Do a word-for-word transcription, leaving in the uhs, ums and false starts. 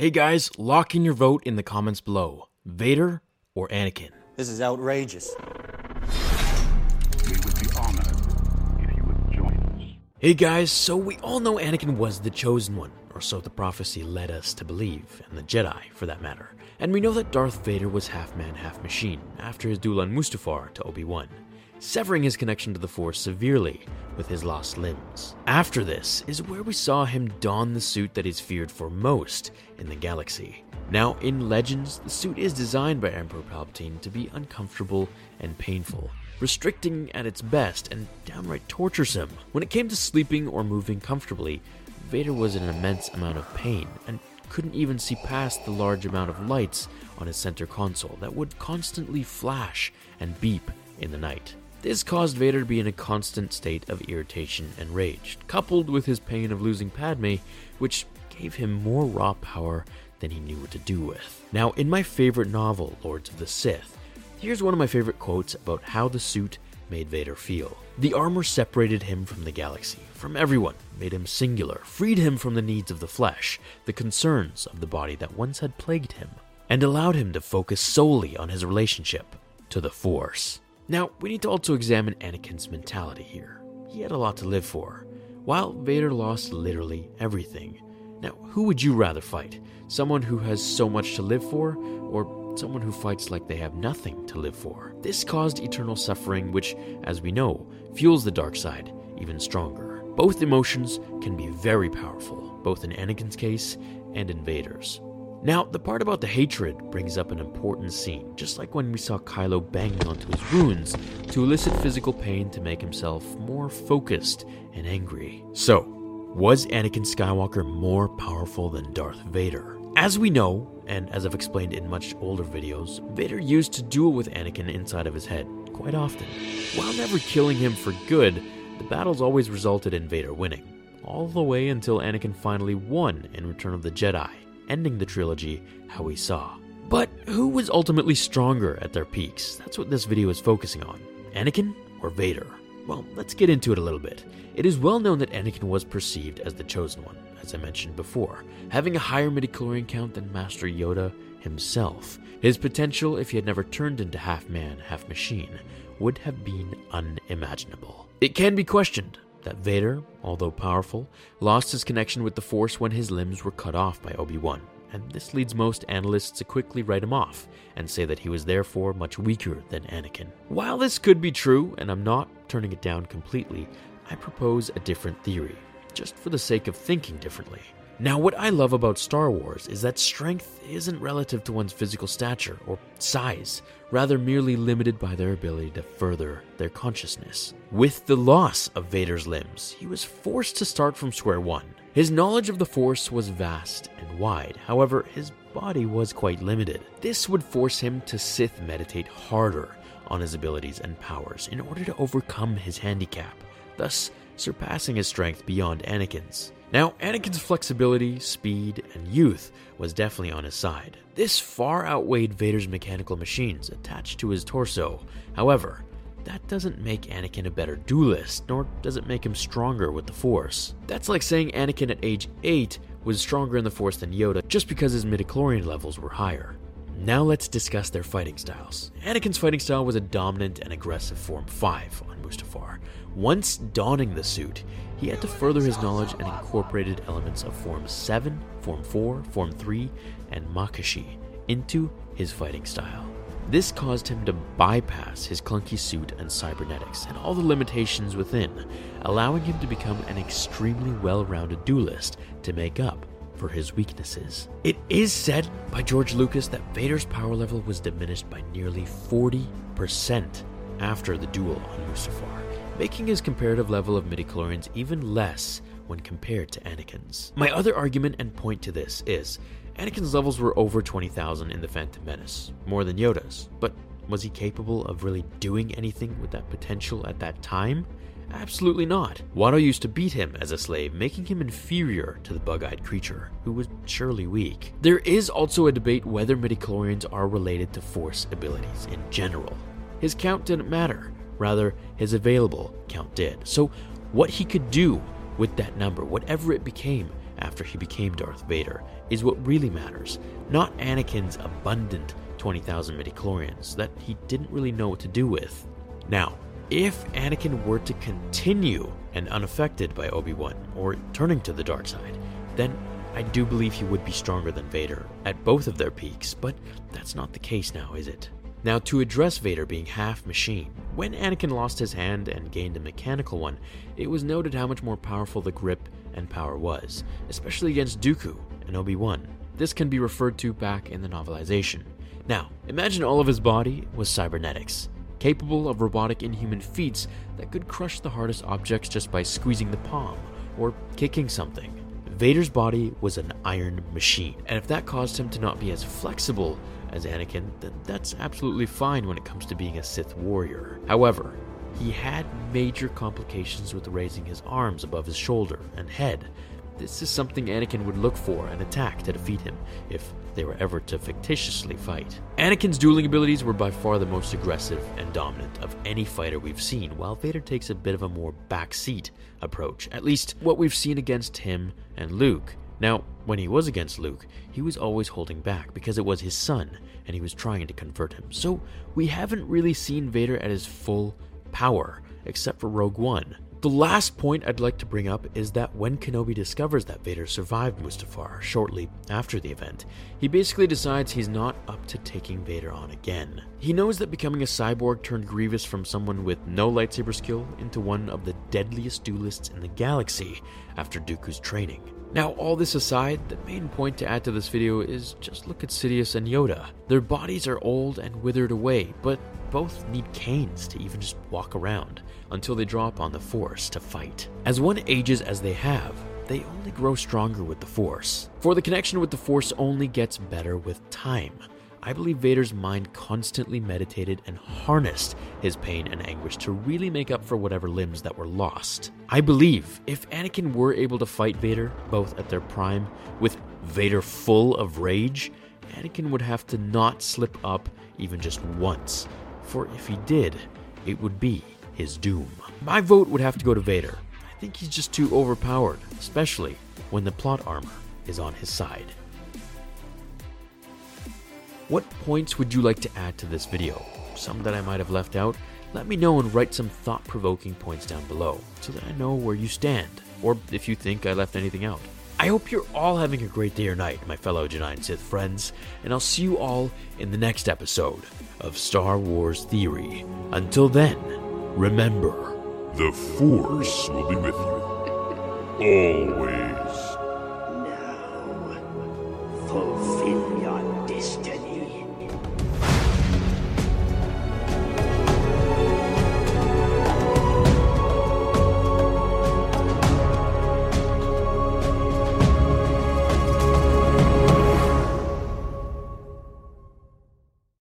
Hey guys, lock in your vote in the comments below. Vader or Anakin? This is outrageous. We would be honored if you would join us. Hey guys, so we all know Anakin was the chosen one, or so the prophecy led us to believe, and the Jedi for that matter. And we know that Darth Vader was half man, half machine, after his duel on Mustafar to Obi-Wan, severing his connection to the Force severely with his lost limbs. After this is where we saw him don the suit that is feared for most in the galaxy. Now, in Legends, the suit is designed by Emperor Palpatine to be uncomfortable and painful, restricting at its best and downright torturesome. When it came to sleeping or moving comfortably, Vader was in an immense amount of pain and couldn't even see past the large amount of lights on his center console that would constantly flash and beep in the night. This caused Vader to be in a constant state of irritation and rage, coupled with his pain of losing Padme, which gave him more raw power than he knew what to do with. Now, in my favorite novel, Lords of the Sith, here's one of my favorite quotes about how the suit made Vader feel. The armor separated him from the galaxy, from everyone, made him singular, freed him from the needs of the flesh, the concerns of the body that once had plagued him, and allowed him to focus solely on his relationship to the Force. Now, we need to also examine Anakin's mentality here. He had a lot to live for, while Vader lost literally everything. Now, who would you rather fight? Someone who has so much to live for, or someone who fights like they have nothing to live for? This caused eternal suffering, which, as we know, fuels the dark side even stronger. Both emotions can be very powerful, both in Anakin's case and in Vader's. Now, the part about the hatred brings up an important scene, just like when we saw Kylo banging onto his wounds to elicit physical pain to make himself more focused and angry. So, was Anakin Skywalker more powerful than Darth Vader? As we know, and as I've explained in much older videos, Vader used to duel with Anakin inside of his head quite often. While never killing him for good, the battles always resulted in Vader winning, all the way until Anakin finally won in Return of the Jedi, ending the trilogy how we saw. But who was ultimately stronger at their peaks? That's what this video is focusing on. Anakin or Vader? Well, let's get into it a little bit. It is well known that Anakin was perceived as the chosen one, as I mentioned before, having a higher midichlorian count than Master Yoda himself. His potential, if he had never turned into half man, half machine, would have been unimaginable. It can be questioned that Vader, although powerful, lost his connection with the Force when his limbs were cut off by Obi-Wan, and this leads most analysts to quickly write him off and say that he was therefore much weaker than Anakin. While this could be true, and I'm not turning it down completely, I propose a different theory, just for the sake of thinking differently. Now, what I love about Star Wars is that strength isn't relative to one's physical stature or size, rather merely limited by their ability to further their consciousness. With the loss of Vader's limbs, he was forced to start from square one. His knowledge of the Force was vast and wide, however, his body was quite limited. This would force him to Sith meditate harder on his abilities and powers in order to overcome his handicap, thus surpassing his strength beyond Anakin's. Now, Anakin's flexibility, speed, and youth was definitely on his side. This far outweighed Vader's mechanical machines attached to his torso. However, that doesn't make Anakin a better duelist, nor does it make him stronger with the Force. That's like saying Anakin at age eight was stronger in the Force than Yoda just because his midichlorian levels were higher. Now let's discuss their fighting styles. Anakin's fighting style was a dominant and aggressive Form five on Mustafar. Once donning the suit, he had to further his knowledge and incorporated elements of Form seven, Form four, Form three, and Makashi into his fighting style. This caused him to bypass his clunky suit and cybernetics and all the limitations within, allowing him to become an extremely well-rounded duelist to make up for his weaknesses. It is said by George Lucas that Vader's power level was diminished by nearly forty percent after the duel on Mustafar, making his comparative level of midichlorians even less when compared to Anakin's. My other argument and point to this is, Anakin's levels were over twenty thousand in The Phantom Menace, more than Yoda's, but was he capable of really doing anything with that potential at that time? Absolutely not. Watto used to beat him as a slave, making him inferior to the bug-eyed creature, who was surely weak. There is also a debate whether midichlorians are related to Force abilities in general. His count didn't matter, rather his available count did. So what he could do with that number, whatever it became, after he became Darth Vader is what really matters, not Anakin's abundant twenty thousand midichlorians that he didn't really know what to do with. Now, if Anakin were to continue and unaffected by Obi-Wan or turning to the dark side, then I do believe he would be stronger than Vader at both of their peaks, but that's not the case now, is it? Now, to address Vader being half machine, when Anakin lost his hand and gained a mechanical one, it was noted how much more powerful the grip and power was, especially against Dooku and Obi-Wan. This can be referred to back in the novelization. Now, imagine all of his body was cybernetics, capable of robotic inhuman feats that could crush the hardest objects just by squeezing the palm or kicking something. Vader's body was an iron machine, and if that caused him to not be as flexible as Anakin, then that's absolutely fine when it comes to being a Sith warrior. However, he had major complications with raising his arms above his shoulder and head. This is something Anakin would look for and attack to defeat him if they were ever to fictitiously fight. Anakin's dueling abilities were by far the most aggressive and dominant of any fighter we've seen, while Vader takes a bit of a more backseat approach, at least what we've seen against him and Luke. Now, when he was against Luke, he was always holding back because it was his son and he was trying to convert him. So we haven't really seen Vader at his full power, except for Rogue One. The last point I'd like to bring up is that when Kenobi discovers that Vader survived Mustafar shortly after the event, he basically decides he's not up to taking Vader on again. He knows that becoming a cyborg turned Grievous from someone with no lightsaber skill into one of the deadliest duelists in the galaxy after Dooku's training. Now, all this aside, the main point to add to this video is just look at Sidious and Yoda. Their bodies are old and withered away, but both need canes to even just walk around until they drop on the Force to fight. As one ages as they have, they only grow stronger with the Force. For the connection with the Force only gets better with time. I believe Vader's mind constantly meditated and harnessed his pain and anguish to really make up for whatever limbs that were lost. I believe if Anakin were able to fight Vader, both at their prime, with Vader full of rage, Anakin would have to not slip up even just once, for if he did, it would be his doom. My vote would have to go to Vader. I think he's just too overpowered, especially when the plot armor is on his side. What points would you like to add to this video? Some that I might have left out? Let me know and write some thought-provoking points down below so that I know where you stand, or if you think I left anything out. I hope you're all having a great day or night, my fellow Jedi and Sith friends, and I'll see you all in the next episode of Star Wars Theory. Until then, remember, the Force will be with you, always. No, fulfill your destiny.